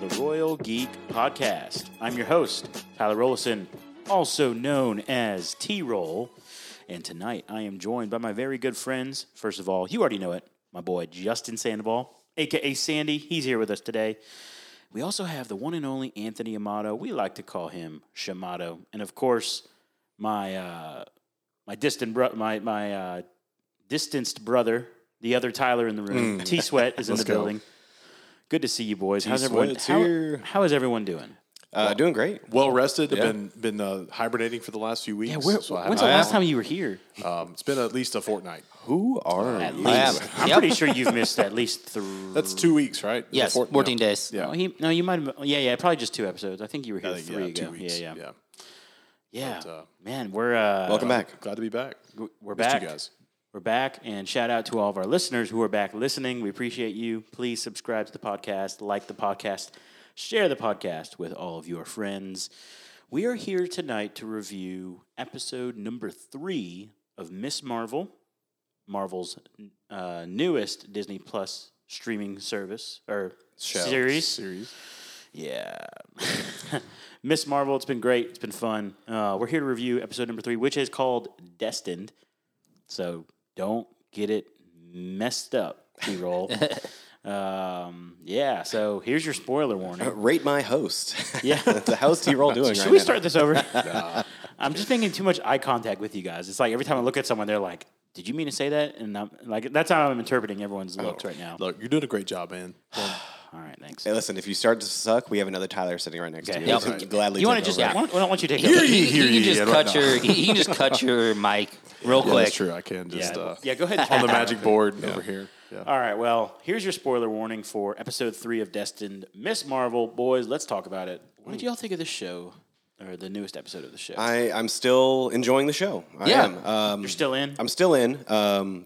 to the Royal Geek Podcast. I'm your host, Tyler Rolison, also known as T-Roll. And tonight I am joined by my very good friends. First of all, you already know it, my boy Justin Sandoval, a.k.a. Sandy. He's here with us today. We also have the one and only Anthony Amato. We like to call him Shamato. And of course, my distanced brother, the other Tyler in the room, T-Sweat is in the building. Good to see you, boys. How is everyone doing? Doing great. Well rested. Yeah. Been hibernating for the last few weeks. Yeah, when's the last time you were here? It's been at least a fortnight. Who are at you? Least. I'm pretty sure you've missed at least 3. That's 2 weeks, right? Yes, 14 days. Yeah. No, you might have. Yeah, probably just 2 episodes. I think you were here 3 ago. 2 weeks. Yeah. Yeah. But, man, we're... welcome back. Glad to be back. We're back. You guys. We're back, and shout out to all of our listeners who are back listening. We appreciate you. Please subscribe to the podcast, like the podcast, share the podcast with all of your friends. We are here tonight to review episode number 3 of Ms. Marvel, Marvel's newest Disney Plus streaming service or series. Yeah. Ms. Marvel, it's been great. It's been fun. We're here to review episode number 3, which is called Destined. So... don't get it messed up, P-Roll. Yeah, so here's your spoiler warning. Rate my host. Yeah. How's T-Roll doing? Should we start this over? Nah. I'm just making too much eye contact with you guys. It's like every time I look at someone, they're like, did you mean to say that? And I'm like, that's how I'm interpreting everyone's looks right now. Look, you're doing a great job, man. All right, thanks. Hey, listen, if you start to suck, we have another Tyler sitting right next to you. Yep. Right. Gladly you want to just, I don't want you to take over. You can just cut your mic real quick. That's true. I can just, go ahead. On the magic board over here. Yeah. All right, well, here's your spoiler warning for episode 3 of Destined. Ms. Marvel, boys, let's talk about it. What did y'all think of this show? Or the newest episode of the show. I'm still enjoying the show. I am. You're still in? I'm still in.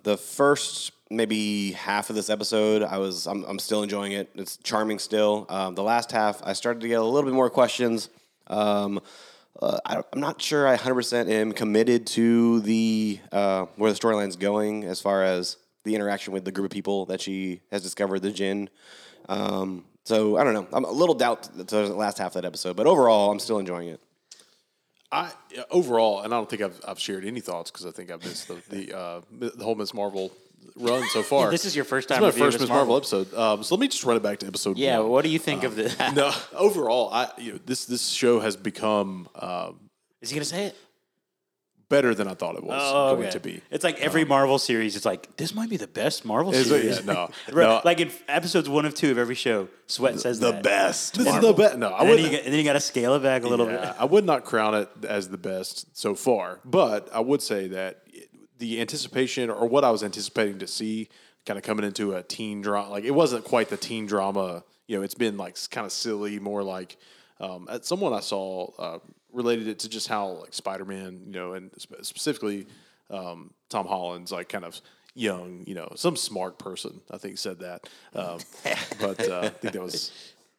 The first maybe half of this episode, I'm still enjoying it. It's charming still. The last half, I started to get a little bit more questions. I'm not sure I 100% am committed to the where the storyline's going as far as the interaction with the group of people that she has discovered, the djinn. So I don't know. I'm a little doubt to the last half of that episode, but overall, I'm still enjoying it. I don't think I've shared any thoughts because I think I've missed the whole Ms. Marvel run so far. Yeah, this is your first time. This is my first Ms. Marvel episode. So let me just run it back to episode. Yeah, one. What do you think of this? No, overall, this show has become. Is he gonna say it? Better than I thought it was going to be. It's like every Marvel series, it's like, this might be the best Marvel series. No. Like in episodes 1 of 2 of every show, Sweat says the best. This is the best. No, and then you got to scale it back a little bit. I would not crown it as the best so far, but I would say that the anticipation or what I was anticipating to see kind of coming into a teen drama, like it wasn't quite the teen drama. You know, it's been like kind of silly, more like someone I saw related it to just how like Spider-Man, you know, and specifically Tom Holland's like kind of young, you know, some smart person I think said that, but I think that was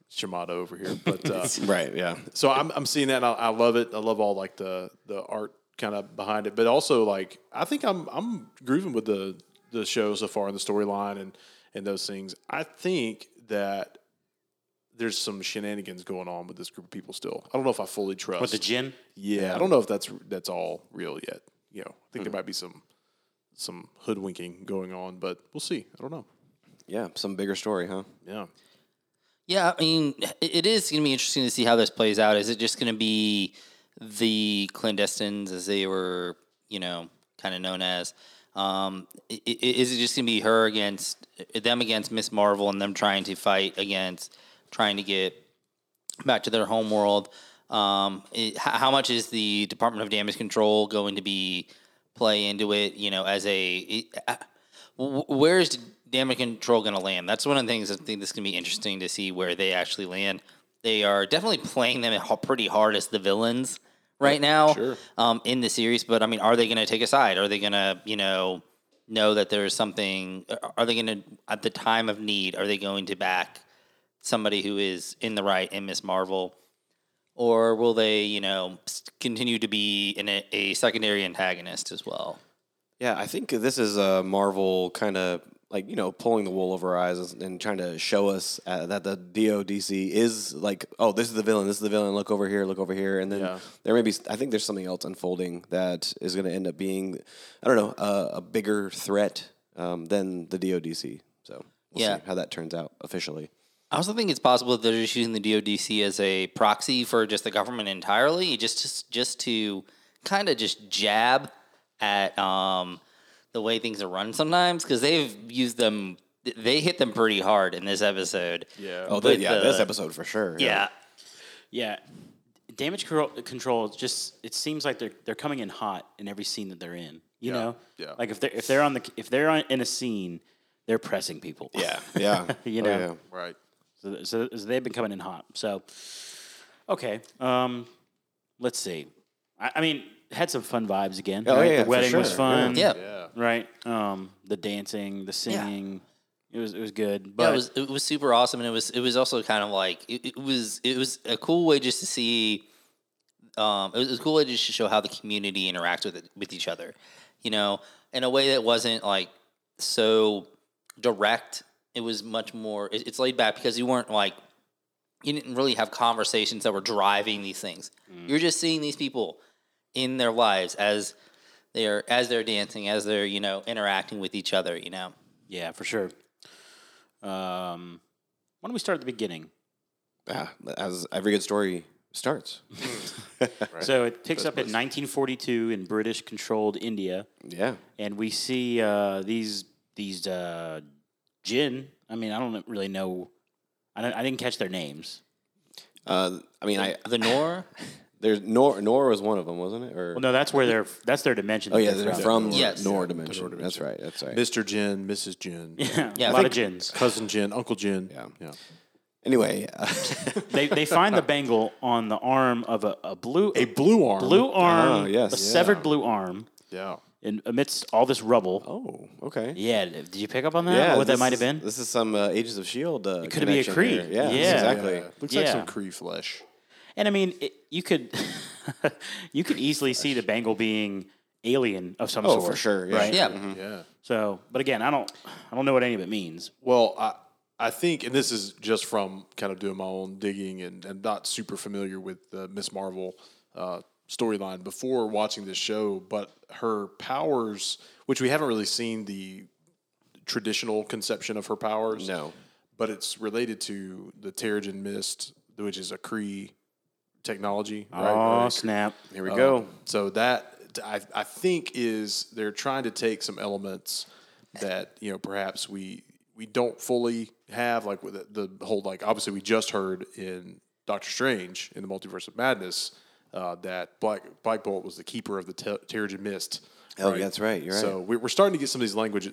Shimada over here. But right, yeah. So I'm seeing that. And I love it. I love all like the art kind of behind it, but also like I think I'm grooving with the show so far in the storyline and those things. I think that. There's some shenanigans going on with this group of people still. I don't know if I fully trust. With the djinn? Yeah, I don't know if that's all real yet. You know, I think there might be some hoodwinking going on, but we'll see. I don't know. Yeah, some bigger story, huh? Yeah. Yeah, I mean, it is going to be interesting to see how this plays out. Is it just going to be the clandestines, as they were, you know, kind of known as? Is it just going to be her against them against Ms. Marvel and them trying to fight against... trying to get back to their home world. How much is the Department of Damage Control going to be play into it? You know, where is Damage Control going to land? That's one of the things I think that's going to be interesting to see where they actually land. They are definitely playing them pretty hard as the villains right now in the series. But I mean, are they going to take a side? Are they going to, you know that there's something? Are they going to, at the time of need, are they going to back somebody who is in the right in Ms. Marvel, or will they, you know, continue to be a secondary antagonist as well? Yeah, I think this is a Marvel kind of like, you know, pulling the wool over our eyes and trying to show us that the DODC is like, oh, this is the villain, look over here, and then there may be, I think there's something else unfolding that is going to end up being, I don't know, a bigger threat than the DODC. So we'll see how that turns out officially. I also think it's possible that they're just using the DODC as a proxy for just the government entirely, just to kind of just jab at the way things are run sometimes, because they've used them, they hit them pretty hard in this episode. Yeah. Oh, this episode for sure. Yeah. Damage control, just it seems like they're coming in hot in every scene that they're in. You know, like if they're in a scene, they're pressing people. Yeah. You know, right. So they've been coming in hot. So, okay, let's see. I mean, had some fun vibes again. Oh, right? Yeah, the wedding was fun. Yeah. Right. The dancing, the singing, it was good. But it was super awesome, and it was also kind of like it was a cool way just to see. It was a cool way just to show how the community interacts with each other, you know, in a way that wasn't like so direct. It was much more. It's laid back because you weren't like. You didn't really have conversations that were driving these things. Mm. You're just seeing these people in their lives as they're dancing, as they're, you know, interacting with each other, you know. Yeah, for sure. Why don't we start at the beginning? As every good story starts. Right. So it picks up in 1942 in British-controlled India. Yeah. And we see these jinn. I mean, I don't really know. I didn't catch their names. The Noor. There's Noor was one of them, wasn't it? Or well, no, that's where that's their dimension. Oh yeah, they're from Noor Dimension. That's right. Mr. Jin, Mrs. Jin. Yeah. A lot of Jins. Cousin Jin, Uncle Jin. Yeah. Anyway, they find the bangle on the arm of a blue arm. Oh, yes. Severed blue arm. Yeah. In amidst all this rubble. Oh, okay. Yeah, did you pick up on that? Yeah, what that might have been? This is some Agents of S.H.I.E.L.D. It could be a Kree. Here. Yeah, exactly. Yeah. Looks like some Kree flesh. And I mean, you could easily see the bangle being alien of some sort. Oh, for sure. Yeah. Right? Yeah. Mm-hmm. Yeah. So, but again, I don't know what any of it means. Well, I think, and this is just from kind of doing my own digging and not super familiar with the Ms. Marvel storyline before watching this show, but her powers, which we haven't really seen the traditional conception of her powers. No. But it's related to the Terrigen Mist, which is a Kree technology. Oh, right? Snap. Here we go. So that, I think, is they're trying to take some elements that, you know, perhaps we don't fully have, like the whole, like, obviously we just heard in Doctor Strange in the Multiverse of Madness, that Black Bolt was the keeper of the Terrigen Mist. Oh, right? That's right. You're right. So we're starting to get some of these language,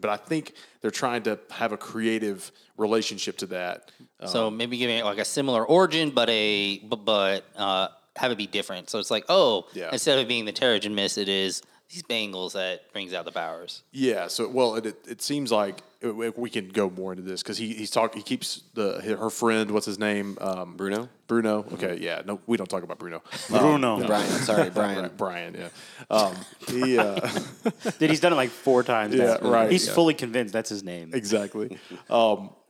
but I think they're trying to have a creative relationship to that. So maybe giving it like a similar origin, but have it be different. So it's like, instead of being the Terrigen Mist, it is these bangles that brings out the powers. Yeah. So it seems like we can go more into this because he keeps her friend, what's his name? Bruno. Okay, yeah. No, we don't talk about Bruno. Bruno. No. Brian. Brian, yeah. Dude, he's done it like 4 times. Yeah, right. He's fully convinced that's his name. Exactly.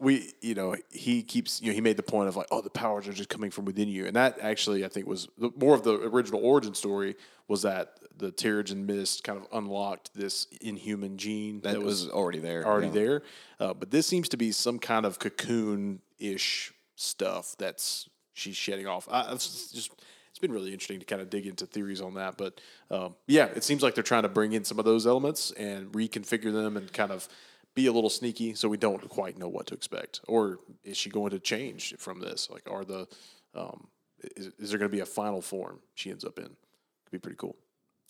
We, you know, he keeps, you know, he made the point of like, oh, the powers are just coming from within you. And that actually, I think, was more of the original origin story, was that the Terrigen Mist kind of unlocked this inhuman gene that was already there. But this seems to be some kind of cocoon-ish stuff that's she's shedding off. It's been really interesting to kind of dig into theories on that. But, it seems like they're trying to bring in some of those elements and reconfigure them and kind of be a little sneaky so we don't quite know what to expect. Or is she going to change from this? Like, is there going to be a final form she ends up in? Could be pretty cool.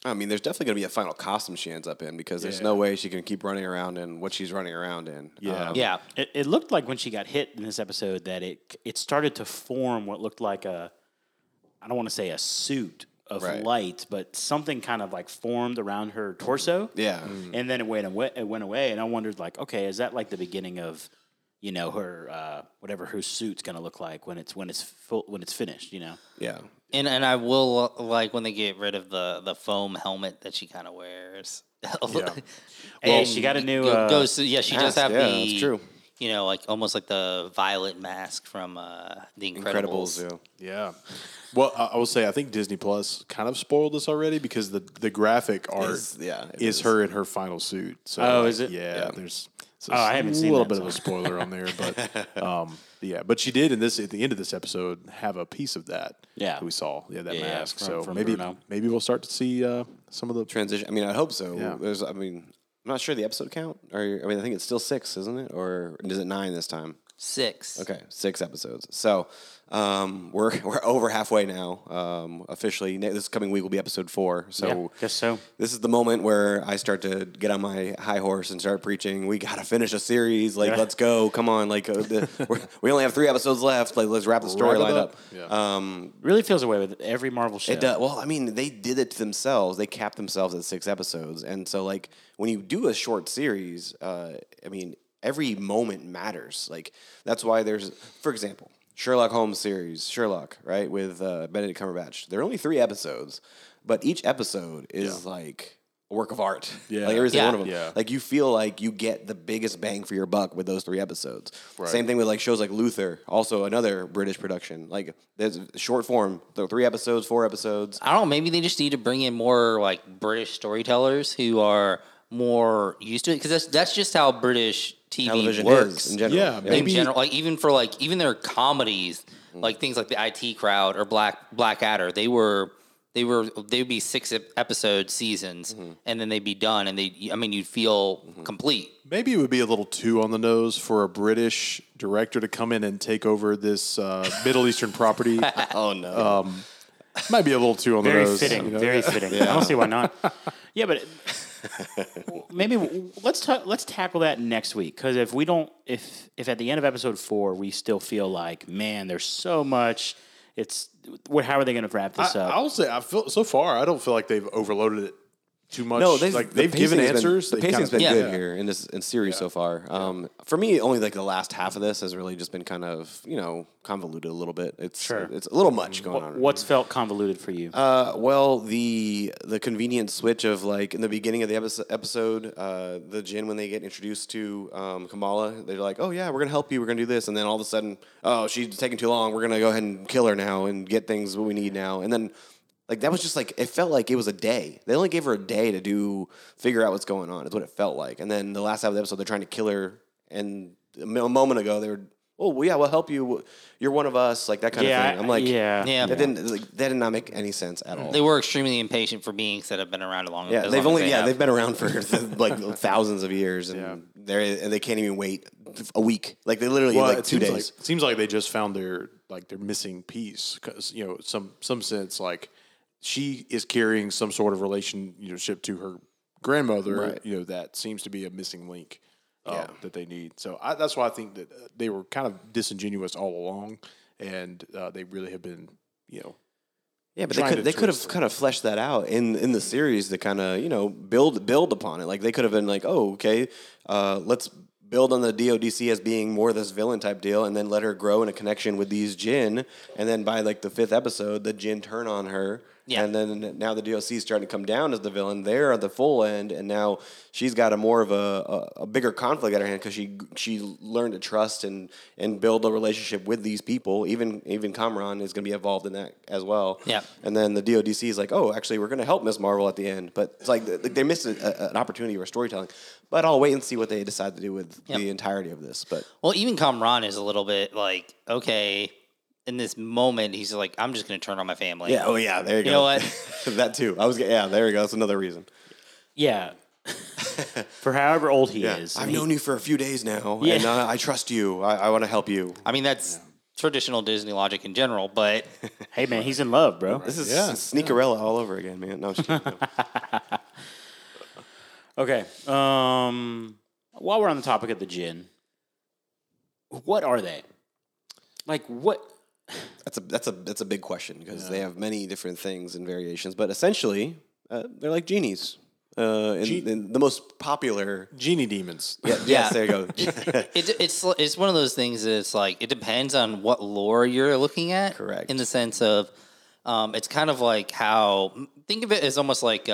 I mean, there's definitely going to be a final costume she ends up in because there's no way she can keep running around in what she's running around in. Yeah. It looked like when she got hit in this episode that it started to form what looked like a, I don't want to say a suit of light, but something kind of like formed around her torso. Yeah. Mm-hmm. And then it went away, and I wondered like, okay, is that like the beginning of, you know, her whatever her suit's going to look like when it's finished, you know? Yeah. And I will like when they get rid of the foam helmet that she kind of wears. Yeah. Hey, well, she got a new goes. Yeah, she mask. Does have the. That's true. You know, like almost like the violet mask from The Incredibles. Yeah. Well, I will say I think Disney Plus kind of spoiled this already because the graphic art is her in her final suit. So, oh, is it? Yeah. There's I haven't seen a little bit of a spoiler on there, but yeah. But she did in this at the end of this episode have a piece of that. Yeah, that we saw. Yeah, that mask. From maybe Bruno. Maybe we'll start to see some of the transition. I mean, I hope so. Yeah. I'm not sure the episode count. I think it's still 6, isn't it? Or is it 9 this time? 6. Okay, 6 episodes. So we're over halfway now. Officially, this coming week will be episode 4. So yeah, guess so. This is the moment where I start to get on my high horse and start preaching. We gotta finish a series. Like, let's go. Come on. Like, we only have 3 episodes left. Like, let's wrap the storyline up. Yeah. Really feels away with every Marvel show. It does. Well, I mean, they did it to themselves. They capped themselves at 6 episodes, and so like when you do a short series, every moment matters. Like, that's why there's, for example, Sherlock Holmes series, Sherlock, right, with Benedict Cumberbatch. There are only 3 episodes, but each episode is like a work of art. Yeah. Like every single one of them. Yeah. Like, you feel like you get the biggest bang for your buck with those 3 episodes. Right. Same thing with like shows like Luther, also another British production. Like, there's short form, 3 episodes, 4 episodes. I don't know, maybe they just need to bring in more like British storytellers who are more used to it, because that's just how British television works in general. Yeah, maybe. In general, like even their comedies, like things like The IT Crowd or Blackadder, they'd be 6 episode seasons, and then they'd be done, and you'd feel complete. Maybe it would be a little too on the nose for a British director to come in and take over this Middle Eastern property. Oh no. Might be a little too on the nose. Fitting, you know? Very fitting. Yeah. I don't see why not. Yeah, but maybe let's tackle that next week, because if we don't, if at the end of episode 4 we still feel like, man, there's so much, how are they going to wrap this up? I'll say I feel so far I don't feel like they've overloaded it too much. No, they've given answers. The pacing's been good here in this series so far. For me, only like the last half of this has really just been kind of, convoluted a little bit. It's a little much going on. What's felt convoluted for you? Well, the convenient switch of like in the beginning of the episode, the Jinn, when they get introduced to Kamala, they're like, oh yeah, we're gonna help you, we're gonna do this, and then all of a sudden, oh, she's taking too long, we're gonna go ahead and kill her now and get things what we need now, and then. Like, that was just like, it felt like it was a day. They only gave her a day to figure out what's going on. It's what it felt like. And then the last half of the episode, they're trying to kill her. And a moment ago, they were, oh, well, yeah, we'll help you. You're one of us. Like, that kind of thing. I'm like, that did not make any sense at all. They were extremely impatient for beings that have been around a long time. Yeah, they've been around for thousands of years. And they can't even wait a week. Like, they literally like 2 days. It seems like they just found their missing piece. Because, some sense, like, she is carrying some sort of relationship to her grandmother. Right. That seems to be a missing link that they need. So that's why I think that they were kind of disingenuous all along, and they really have been, Yeah, but they could have kind of fleshed that out in the series to kind of build upon it. Like, they could have been like, oh, okay, let's build on the DODC as being more of this villain type deal, and then let her grow in a connection with these Jinn, and then by like the 5th episode, the Jinn turn on her. Yeah. And then now the DOC is starting to come down as the villain. They're at the full end, and now she's got a more of a bigger conflict at her hand, because she learned to trust and build a relationship with these people. Even Kamran is going to be involved in that as well. Yeah. And then the DODC is like, oh, actually, we're going to help Ms. Marvel at the end. But it's like they missed an opportunity for storytelling. But I'll wait and see what they decide to do with the entirety of this. But well, even Kamran is a little bit like, okay. In this moment, he's like, I'm just going to turn on my family. Yeah, oh yeah, there you go. You know what? That too. There you go. That's another reason. Yeah. For however old he is. I've known you for a few days now, and I trust you. I want to help you. I mean, that's traditional Disney logic in general, but... Hey, man, he's in love, bro. Right. This is Sneakerella all over again, man. No, I'm just kidding. Okay. While we're on the topic of the Jinn, what are they? Like, what... That's a big question, because they have many different things and variations, but essentially they're like genies. In the most popular genie demons. Yeah, yes, there you go. It's one of those things that it's like it depends on what lore you're looking at. Correct. In the sense of it's kind of like how think of it as almost like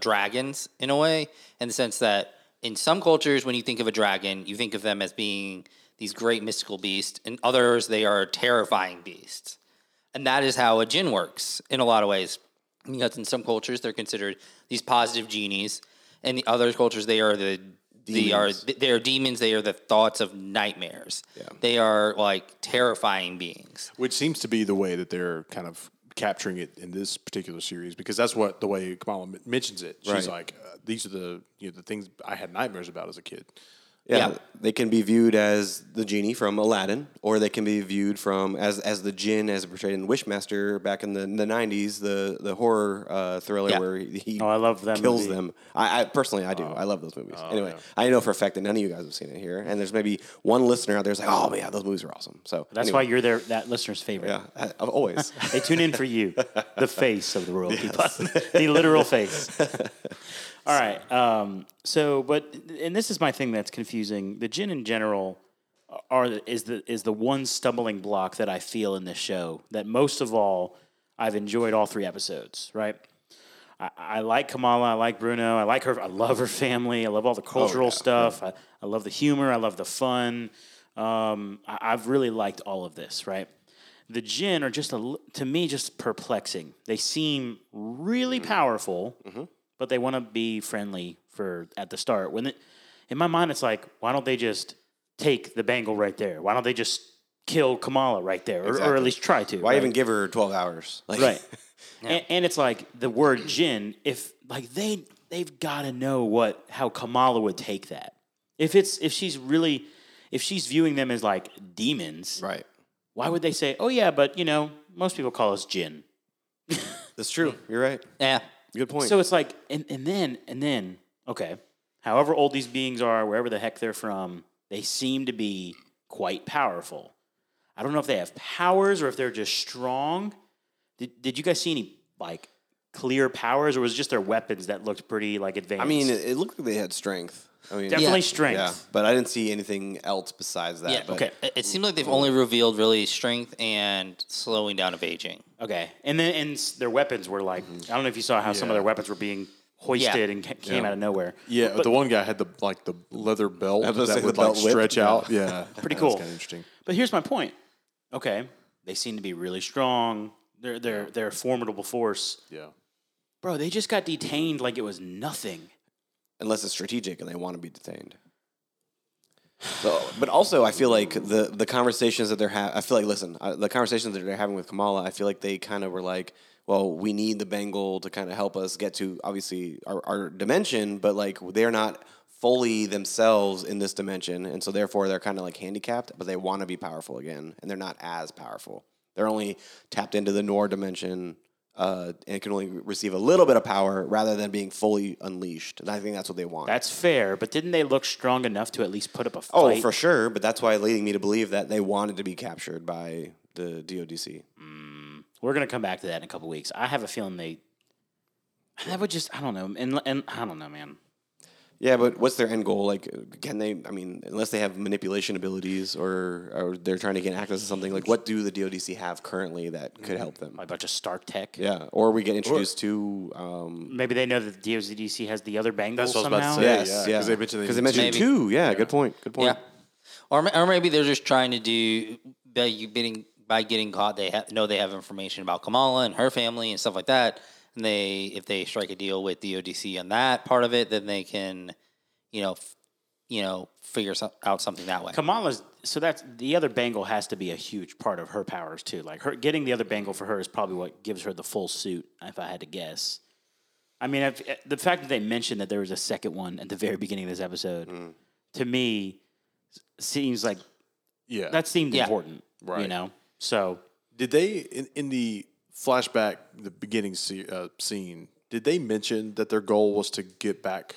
dragons in a way, in the sense that in some cultures, when you think of a dragon, you think of them as being these great mystical beasts. In others, they are terrifying beasts. And that is how a jinn works in a lot of ways. Because in some cultures, they're considered these positive genies. And in other cultures, they are demons. They are the thoughts of nightmares. Yeah. They are like terrifying beings. Which seems to be the way that they're kind of capturing it in this particular series, because that's what the way Kamala mentions it. She's like, these are the things I had nightmares about as a kid. Yeah, they can be viewed as the genie from Aladdin, or they can be viewed from as the jinn as portrayed in Wishmaster back in the 90s, the horror thriller where he kills them. I personally, I do. I love those movies. Anyway, yeah. I know for a fact that none of you guys have seen it here, and there's maybe one listener out there who's like, oh, yeah, those movies are awesome. So that's why you're there, that listener's favorite. Yeah, always. They tune in for you, the face of the Royal Geek Podcast, the literal face. All right. And this is my thing that's confusing. The jinn in general is the one stumbling block that I feel in this show. That most of all, I've enjoyed all three episodes. Right. I like Kamala. I like Bruno. I like her. I love her family. I love all the cultural stuff. Yeah. I love the humor. I love the fun. I've really liked all of this. Right. The jinn are just perplexing. They seem really powerful. Mm-hmm. But they want to be friendly at the start. In my mind, it's like, why don't they just take the bangle right there? Why don't they just kill Kamala right there, or at least try to? Why even give her 12 hours? Yeah. And it's like the word "jinn." If they've got to know how Kamala would take that. If she's viewing them as like demons, right? Why would they say, "Oh yeah, but most people call us jinn"? That's true. You're right. Yeah. Good point. So it's like, and then, okay, however old these beings are, wherever the heck they're from, they seem to be quite powerful. I don't know if they have powers or if they're just strong. Did you guys see any, clear powers, or was it just their weapons that looked pretty, advanced? I mean, it looked like they had strength. Definitely strength. Yeah, but I didn't see anything else besides that. Yeah, but okay. It seems like they've only revealed really strength and slowing down of aging. Okay, and their weapons were I don't know if you saw how some of their weapons were being hoisted and came out of nowhere. Yeah, but the one guy had the leather belt that would stretch out. Yeah, pretty cool. That's kind of interesting. But here's my point. Okay, they seem to be really strong. They're a formidable force. Yeah, bro, they just got detained like it was nothing. Unless it's strategic and they want to be detained. So, but also, I feel like the conversations that they're having, the conversations that they're having with Kamala, I feel like they kind of were like, well, we need the Bengal to kind of help us get to, obviously, our dimension, but they're not fully themselves in this dimension, and so therefore they're kind of handicapped, but they want to be powerful again, and they're not as powerful. They're only tapped into the Noor dimension. And can only receive a little bit of power rather than being fully unleashed. And I think that's what they want. That's fair, but didn't they look strong enough to at least put up a fight? Oh, for sure, but that's why leading me to believe that they wanted to be captured by the DODC. We're going to come back to that in a couple weeks. I have a feeling that would just, I don't know, and I don't know, man. Yeah, but what's their end goal? Can they? I mean, unless they have manipulation abilities, or they're trying to get access to something. What do the DODC have currently that could help them? A bunch of Stark tech. Yeah, or we get introduced to. Maybe they know that the DODC has the other Bengals somehow. That's what I was about to say. Yes, yeah, because they mentioned two. Yeah, good point. Good point. Yeah. Or maybe they're just trying to do by getting caught. They know they have information about Kamala and her family and stuff like that. And if they strike a deal with DODC on that part of it, then they can, figure out something that way. Kamala's that's the other bangle has to be a huge part of her powers too. Her getting the other bangle for her is probably what gives her the full suit, if I had to guess. I mean, the fact that they mentioned that there was a second one at the very beginning of this episode to me seems like that seemed important, right? So did they in the flashback, the beginning scene, did they mention that their goal was to get back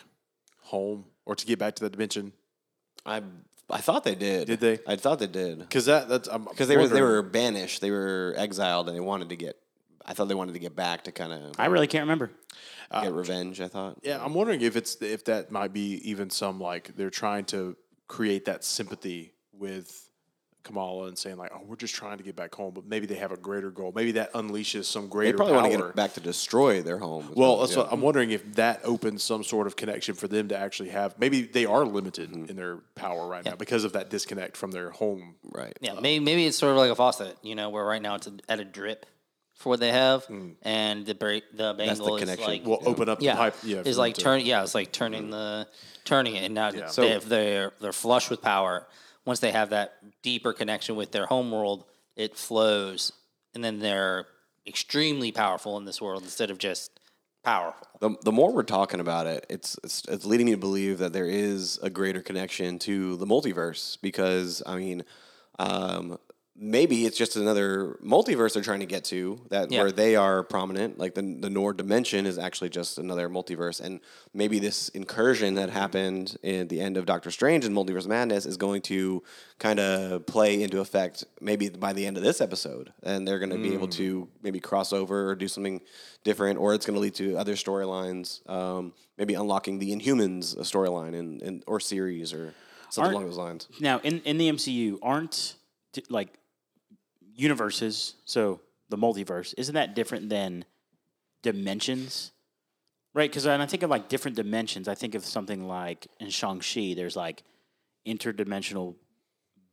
home or to get back to that dimension? I thought they did. Did they? I thought they did. Because they were banished. They were exiled, and they wanted to get... I thought they wanted to get back to kind of... I really can't remember. Get revenge, I thought. Yeah, I'm wondering if that might be even some, they're trying to create that sympathy with... Kamala and saying like, oh, we're just trying to get back home, but maybe they have a greater goal. Maybe that unleashes some greater power. They probably want to get back to destroy their home. Well, that's what I'm wondering if that opens some sort of connection for them to actually have. Maybe they are limited in their power right now because of that disconnect from their home. Right. Yeah, maybe it's sort of like a faucet, you know, where right now it's at a drip for what they have, and the bangle is connection. Like will open up the pipe. Yeah, it's like turning turning it, and now they're flush with power. Once they have that deeper connection with their home world, it flows, and then they're extremely powerful in this world instead of just powerful. The more we're talking about it, it's leading me to believe that there is a greater connection to the multiverse because I mean. Maybe it's just another multiverse they're trying to get to where they are prominent. Like the Noor Dimension is actually just another multiverse. And maybe this incursion that happened at the end of Doctor Strange and Multiverse of Madness is going to kind of play into effect maybe by the end of this episode. And they're going to be able to maybe cross over or do something different, or it's going to lead to other storylines, maybe unlocking the Inhumans storyline or series or something along those lines. Now, in the MCU, universes, so the multiverse, isn't that different than dimensions? Right? Because when I think of like different dimensions, I think of something like in Shang-Chi, there's like interdimensional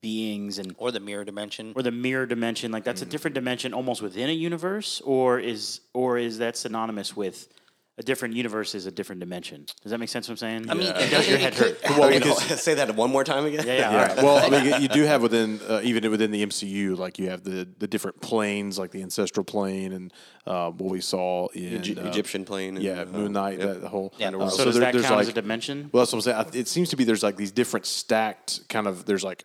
beings or the mirror dimension. Or the mirror dimension. Like that's a different dimension almost within a universe, or is that synonymous with a different universe is a different dimension. Does that make sense what I'm saying? I mean, your head hurt. Well, say that one more time again. Yeah. All right. Well, I mean, you do have even within the MCU, like you have the different planes, like the ancestral plane and what we saw in... Egyptian plane. And, Moon Knight, the whole... Yeah. So does that count as a dimension? Well, that's what I'm saying. It seems to be there's like these different stacked kind of... There's like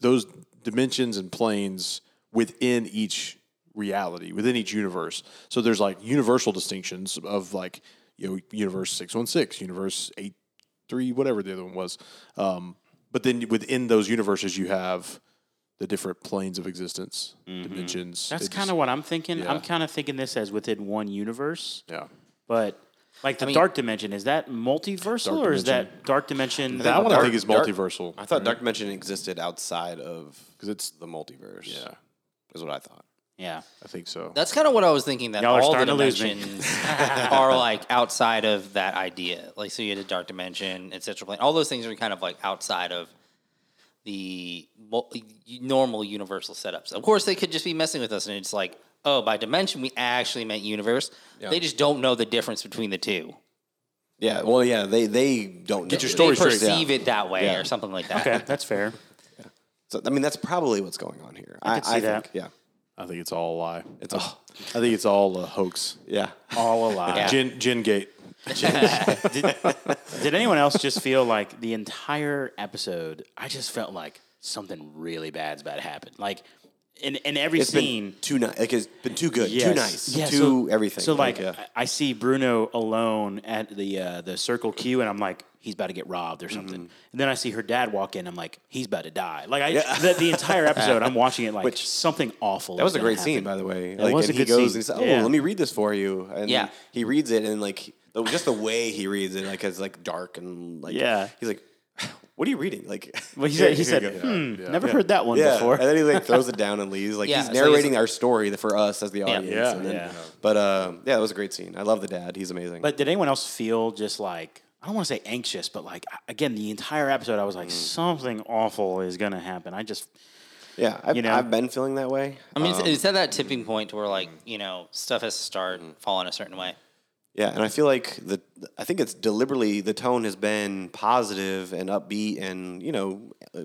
those dimensions and planes within each reality within each universe. So there's like universal distinctions of like, you know, universe 616, universe 83, whatever the other one was. But then within those universes, you have the different planes of existence, dimensions. That's kind of what I'm thinking. Yeah. I'm kind of thinking this as within one universe. Yeah. But like dark dimension, is that multiversal or is that dark dimension? That one I think is multiversal. I thought dark dimension existed outside of, because it's the multiverse. Yeah. Is what I thought. Yeah, I think so. That's kind of what I was thinking. That all the dimensions are like outside of that idea. Like, so you had a dark dimension, etc. All those things are kind of like outside of the normal universal setups. Of course, they could just be messing with us, and it's like, oh, by dimension we actually meant universe. Yeah. They just don't know the difference between the two. Yeah, well, yeah, they don't get your story straight. They perceive it that way or something like that. Okay, that's fair. Yeah. So, I mean, that's probably what's going on here. I could see that. Yeah. I think it's all a lie. I think it's all a hoax. Yeah. All a lie. Yeah. Gin Gate. Did anyone else just feel like the entire episode, I just felt like something really bad's about to happen. Like, in every scene. It's been too good. Yes. Too nice. Yeah, too everything. So, I see Bruno alone at the Circle Q, and I'm like, he's about to get robbed or something. Mm-hmm. And then I see her dad walk in. I'm like, he's about to die. Like the entire episode, I'm watching it like something awful. That was a great scene, by the way. Like, was and a good he goes scene. And he's like, let me read this for you. And he reads it, and like just the way he reads it, like it's like dark and like he's like, what are you reading? Like, well, he said, never heard that one before. And then he like throws it down and leaves. Like he's narrating our story for us as the audience. Yeah. And then, but that was a great scene. I love the dad. He's amazing. But did anyone else feel just like, I don't want to say anxious, but like again, the entire episode, I was like, something awful is going to happen. I just, I've been feeling that way. I mean, it's at that tipping point where like stuff has to start and fall in a certain way. Yeah, and I feel like I think it's deliberately the tone has been positive and upbeat, and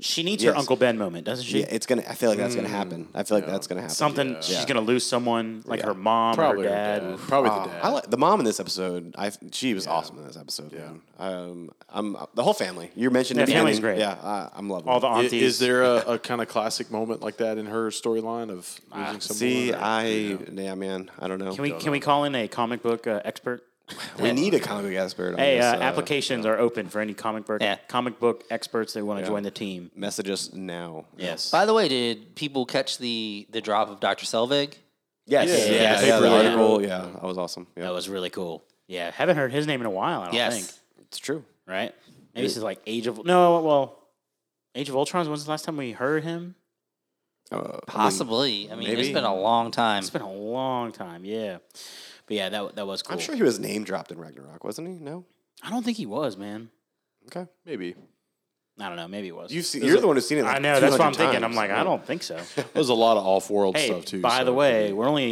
she needs her Uncle Ben moment, doesn't she? Yeah, it's gonna. I feel like that's gonna happen. I feel like that's gonna happen. Something she's gonna lose someone, like her mom, probably or her dad, the dad. The mom in this episode. She was awesome in this episode. Yeah, the whole family. You're mentioning the family's great. Yeah, I'm loving all the aunties. Is there a kind of classic moment like that in her storyline of losing someone? I don't know. Can we call in a comic book expert? We need a comic book expert. Hey, applications are open for any comic book experts that want to join the team. Message us now. Yes. By the way, did people catch the drop of Dr. Selvig? Yes. Yes. Yeah, the article. Yeah, that was awesome. Yeah. That was really cool. Yeah, haven't heard his name in a while. I don't think it's true. Right? Maybe this is like Age of Ultron. When's the last time we heard him? Possibly. I mean, it's been a long time. Yeah. But yeah, that was cool. I'm sure he was name dropped in Ragnarok, wasn't he? No? I don't think he was, man. Okay, maybe. I don't know. Maybe it was. You're the one who's seen it. Like, I know. That's what I'm thinking. I'm like, yeah. I don't think so. There's a lot of off-world stuff too. By the way, we're only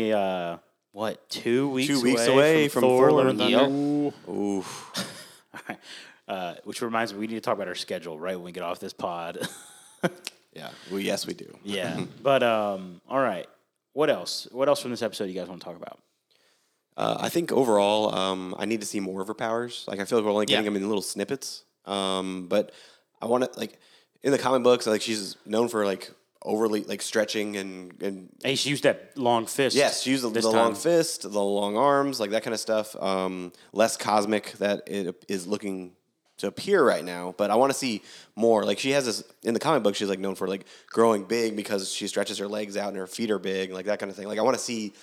2 weeks away. 2 weeks away from Thor: Love and Thunder. Oof. All right. Which reminds me, we need to talk about our schedule right when we get off this pod. Yeah. Well, yes, we do. Yeah. But all right. What else? What else from this episode you guys want to talk about? I think overall, I need to see more of her powers. Like, I feel like we're only getting them in little snippets. But I want to, like, in the comic books, like, she's known for, like, overly, like, stretching and hey, she used that long fist. Yes, she used the long fist, the long arms, like, that kind of stuff. Less cosmic that it is looking to appear right now, but I want to see more. Like, she has this, in the comic book, she's, like, known for, like, growing big because she stretches her legs out and her feet are big, like, that kind of thing. Like, I want to see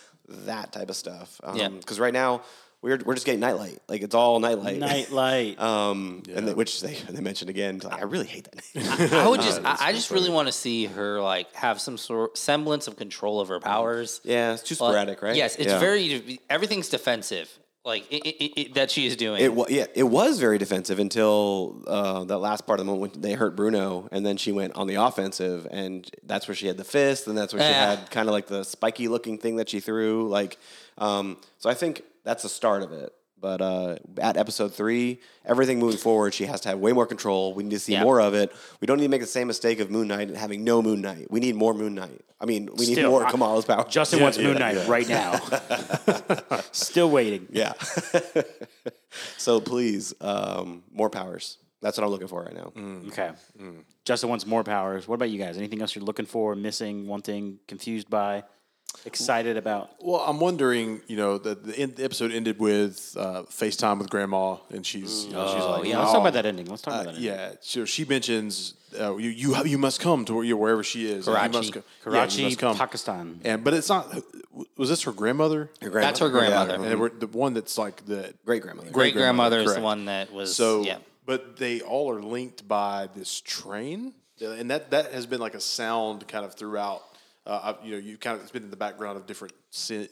that type of stuff. Because right now, We're just getting Nightlight. Like, it's all Nightlight. And which they mentioned again. Like, I really hate that name. I really want to see her, like, have some semblance of control of her powers. Yeah, it's too sporadic, right? Yes, it's very, everything's defensive, like, that she is doing. It was very defensive until that last part of the moment when they hurt Bruno, and then she went on the offensive, and that's where she had the fist, and that's where she had kind of, like, the spiky-looking thing that she threw. Like, so I think... that's the start of it. But at episode 3, everything moving forward, she has to have way more control. We need to see more of it. We don't need to make the same mistake of Moon Knight and having no Moon Knight. We need more Moon Knight. I mean, we need more Kamala's power. Justin wants Moon Knight right now. Still waiting. Yeah. So please, more powers. That's what I'm looking for right now. Okay. Justin wants more powers. What about you guys? Anything else you're looking for, missing, wanting, confused by? Excited about? Well, I'm wondering, you know, the episode ended with FaceTime with Grandma, and she's like, yeah, let's talk about that ending. Yeah, so she mentions you must come to wherever she is. Karachi, Pakistan. But it's not. Was this her grandmother? That's her grandmother. Yeah, and the one that's like the great grandmother. Great grandmother is the one that was. So, but they all are linked by this train, and that has been like a sound kind of throughout. It's been in the background of different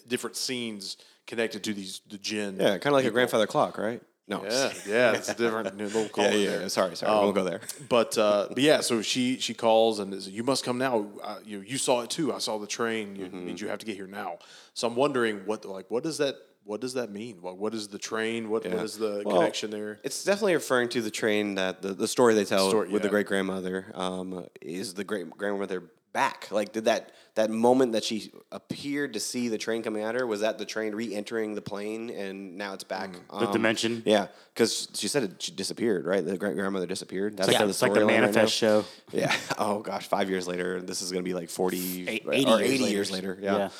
different scenes connected to the djinn. Yeah, kind of like people. A grandfather clock, right? No. Yeah, it's a different little call. Yeah. Sorry, we'll go there. But yeah, so she calls and is, you must come now. You saw it too. I saw the train. It means you have to get here now. So I'm wondering what does that. What does that mean? What is the train? What is the connection there? It's definitely referring to the train that the story they tell with the great-grandmother. Is the great-grandmother back? Like, did that moment that she appeared to see the train coming at her, was that the train re-entering the plane and now it's back? The dimension? Yeah, because she said she disappeared, right? The great-grandmother disappeared. That's it's like the Manifest right show. Yeah. Oh, gosh, 5 years later. This is going to be like 80 years later. Yeah.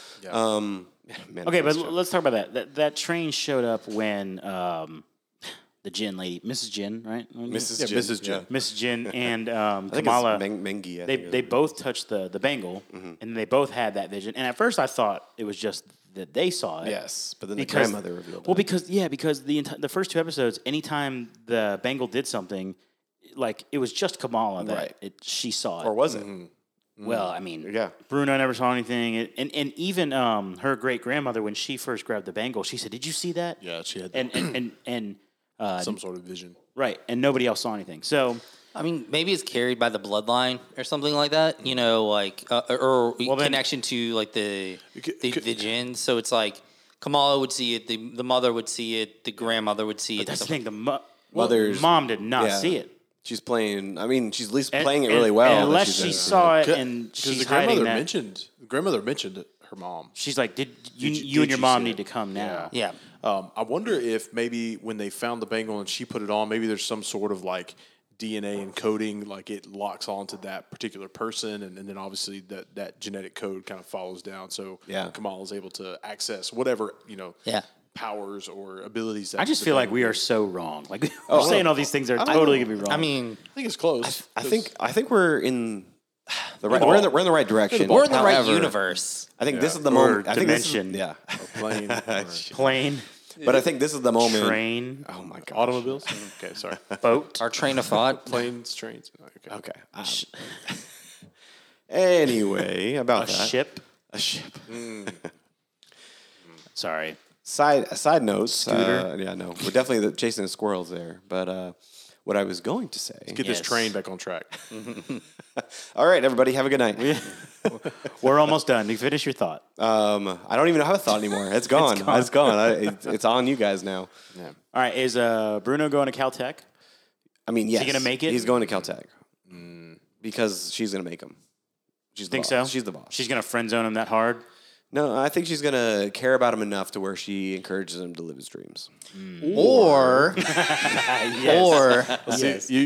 Okay, but let's talk about that. That train showed up when the Jin lady, Mrs. Jin, right? Mrs. Jin and Kamala, Mengi, they both touched the bangle, and they both had that vision. And at first, I thought it was just that they saw it. Yes, but then the grandmother revealed it. Well, because the first 2 episodes, anytime the bangle did something, like, it was just Kamala that she saw it, or was it? Mm-hmm. Well, I mean, Bruno never saw anything. And even her great-grandmother, when she first grabbed the bangle, she said, did you see that? Yeah, she had that. And some sort of vision. Right, and nobody else saw anything. So, I mean, maybe it's carried by the bloodline or something like that, you know, like, connection to, like, the djinn. So it's like Kamala would see it, the mother would see it, the grandmother would see it. That's the thing, the mom did not see it. She's playing. I mean, she's at least playing it really well. Unless she saw it, and she's hiding that. The grandmother mentioned her mom. She's like, "Did you and your mom need to come now?" Yeah. I wonder if maybe when they found the bangle and she put it on, maybe there's some sort of like DNA encoding, like it locks onto that particular person, and then obviously that genetic code kind of follows down. So Kamala is able to access whatever powers or abilities. That I just feel like we are so wrong. Like, we're saying all these things are totally going to be wrong. I mean, I think it's close. I think we're in the right. We're in the right direction. We're in the right universe. I think this is the moment. Dimension. Plane. But I think this is the moment. Train. Oh my God. Automobiles. Okay, sorry. Boat. Our train of thought. Planes, trains. Okay. Anyway, about that. A ship. Mm. Sorry. Side notes. Yeah, no. We're definitely chasing the squirrels there. But what I was going to say... Let's get this train back on track. All right, everybody. Have a good night. We're almost done. You finish your thought. I don't even have a thought anymore. It's gone. It's on you guys now. Yeah. All right. Is Bruno going to Caltech? I mean, yes. Is he going to make it? He's going to Caltech. Mm. Because she's going to make him. You think so? She's the boss. She's going to friend zone him that hard? No, I think she's going to care about him enough to where she encourages him to live his dreams. Mm. Or,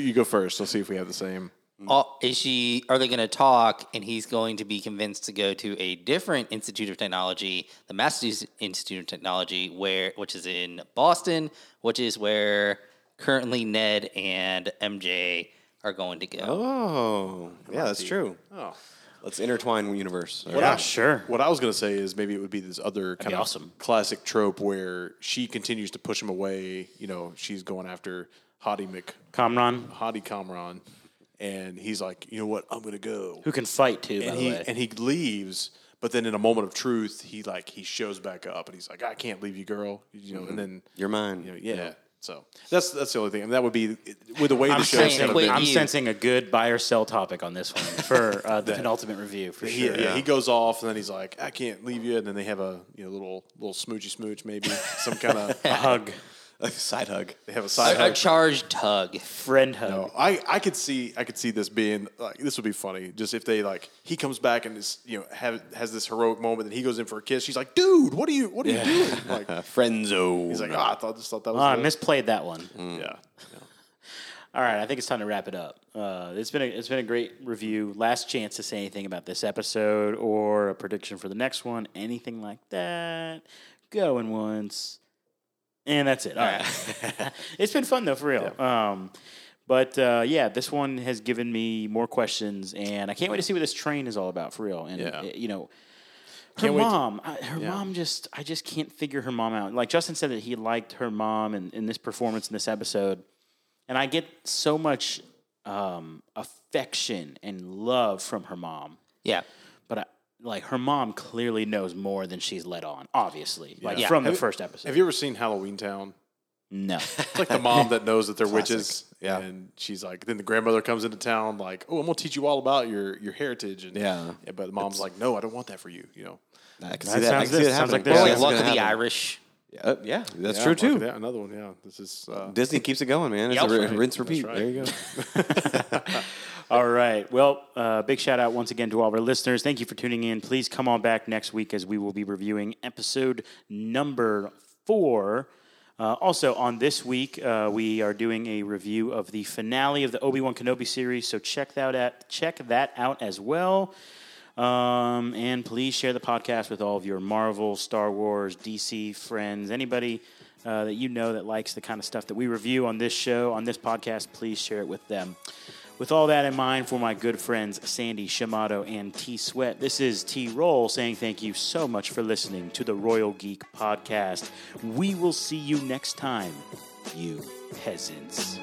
you go first. Let's see if we have the same. Are they going to talk and he's going to be convinced to go to a different Institute of Technology, the Massachusetts Institute of Technology, which is in Boston, which is where currently Ned and MJ are going to go. Oh, yeah, that's true. Oh. Let's intertwine universe. Right. Yeah, sure. What I was going to say is maybe it would be this other kind of classic trope where she continues to push him away. You know, she's going after Hadi Kamran. And he's like, you know what? I'm going to go. Who can fight, too, by the way. And he leaves. But then in a moment of truth, he shows back up. And he's like, I can't leave you, girl. You know, and then... You're mine. You know, yeah. So that's the only thing. I mean, that would be with the way the show's going to be. I'm sensing a good buy or sell topic on this one for the penultimate review for sure. Yeah, he goes off and then he's like, I can't leave you. And then they have a little smoochy smooch, maybe some kind of a hug, a side hug. They have a side hug, a charged hug, friend hug. No, I could see this being like this would be funny. Just if they he comes back and this has this heroic moment and he goes in for a kiss. She's like, dude, what are you doing? Like friendzone. He's like, I just thought that was. I misplayed that one. Mm. Yeah. All right, I think it's time to wrap it up. It's been a great review. Last chance to say anything about this episode or a prediction for the next one, anything like that. Going once. And that's it. All right. It's been fun, though, for real. Yeah. This one has given me more questions, and I can't wait to see what this train is all about, for real. And, I just can't figure her mom out. Like, Justin said that he liked her mom in this performance in this episode, and I get so much affection and love from her mom. Yeah. But her mom clearly knows more than she's let on, obviously, from the first episode. Have you ever seen Halloweentown? No. It's like the mom that knows that they're witches. Yeah. And she's like, then the grandmother comes into town like, oh, I'm going to teach you all about your heritage. And, yeah. But the mom's like, no, I don't want that for you, I can see that. I can see that happening. Luck of the Irish. Yeah, that's true, too. That, another one, yeah. This is Disney keeps it going, man. It's a rinse, repeat. Right. There you go. All right. Well, big shout out once again to all of our listeners. Thank you for tuning in. Please come on back next week as we will be reviewing episode number 4. Also, on this week, we are doing a review of the finale of the Obi-Wan Kenobi series, so check that out as well. And please share the podcast with all of your Marvel, Star Wars, DC friends, anybody that you know that likes the kind of stuff that we review on this show, on this podcast. Please share it with them. With all that in mind, for my good friends Sandy Shimato and T Sweat, this is T Roll saying thank you so much for listening to the Royal Geek Podcast. We will see you next time, you peasants.